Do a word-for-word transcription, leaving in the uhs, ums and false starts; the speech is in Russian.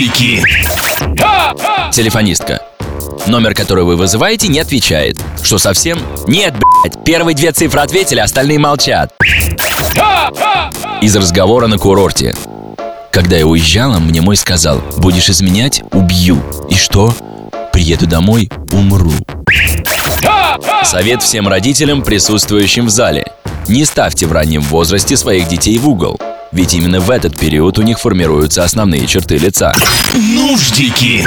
Мультики. Телефонистка. Номер, который вы вызываете, не отвечает. Что совсем? Нет, блять. Первые две цифры ответили, остальные молчат. Из разговора на курорте. Когда я уезжала, мне мой сказал: будешь изменять — убью. И что? Приеду домой — умру. Совет всем родителям, присутствующим в зале. Не ставьте в раннем возрасте своих детей в угол. Ведь именно в этот период у них формируются основные черты лица. Нуждики.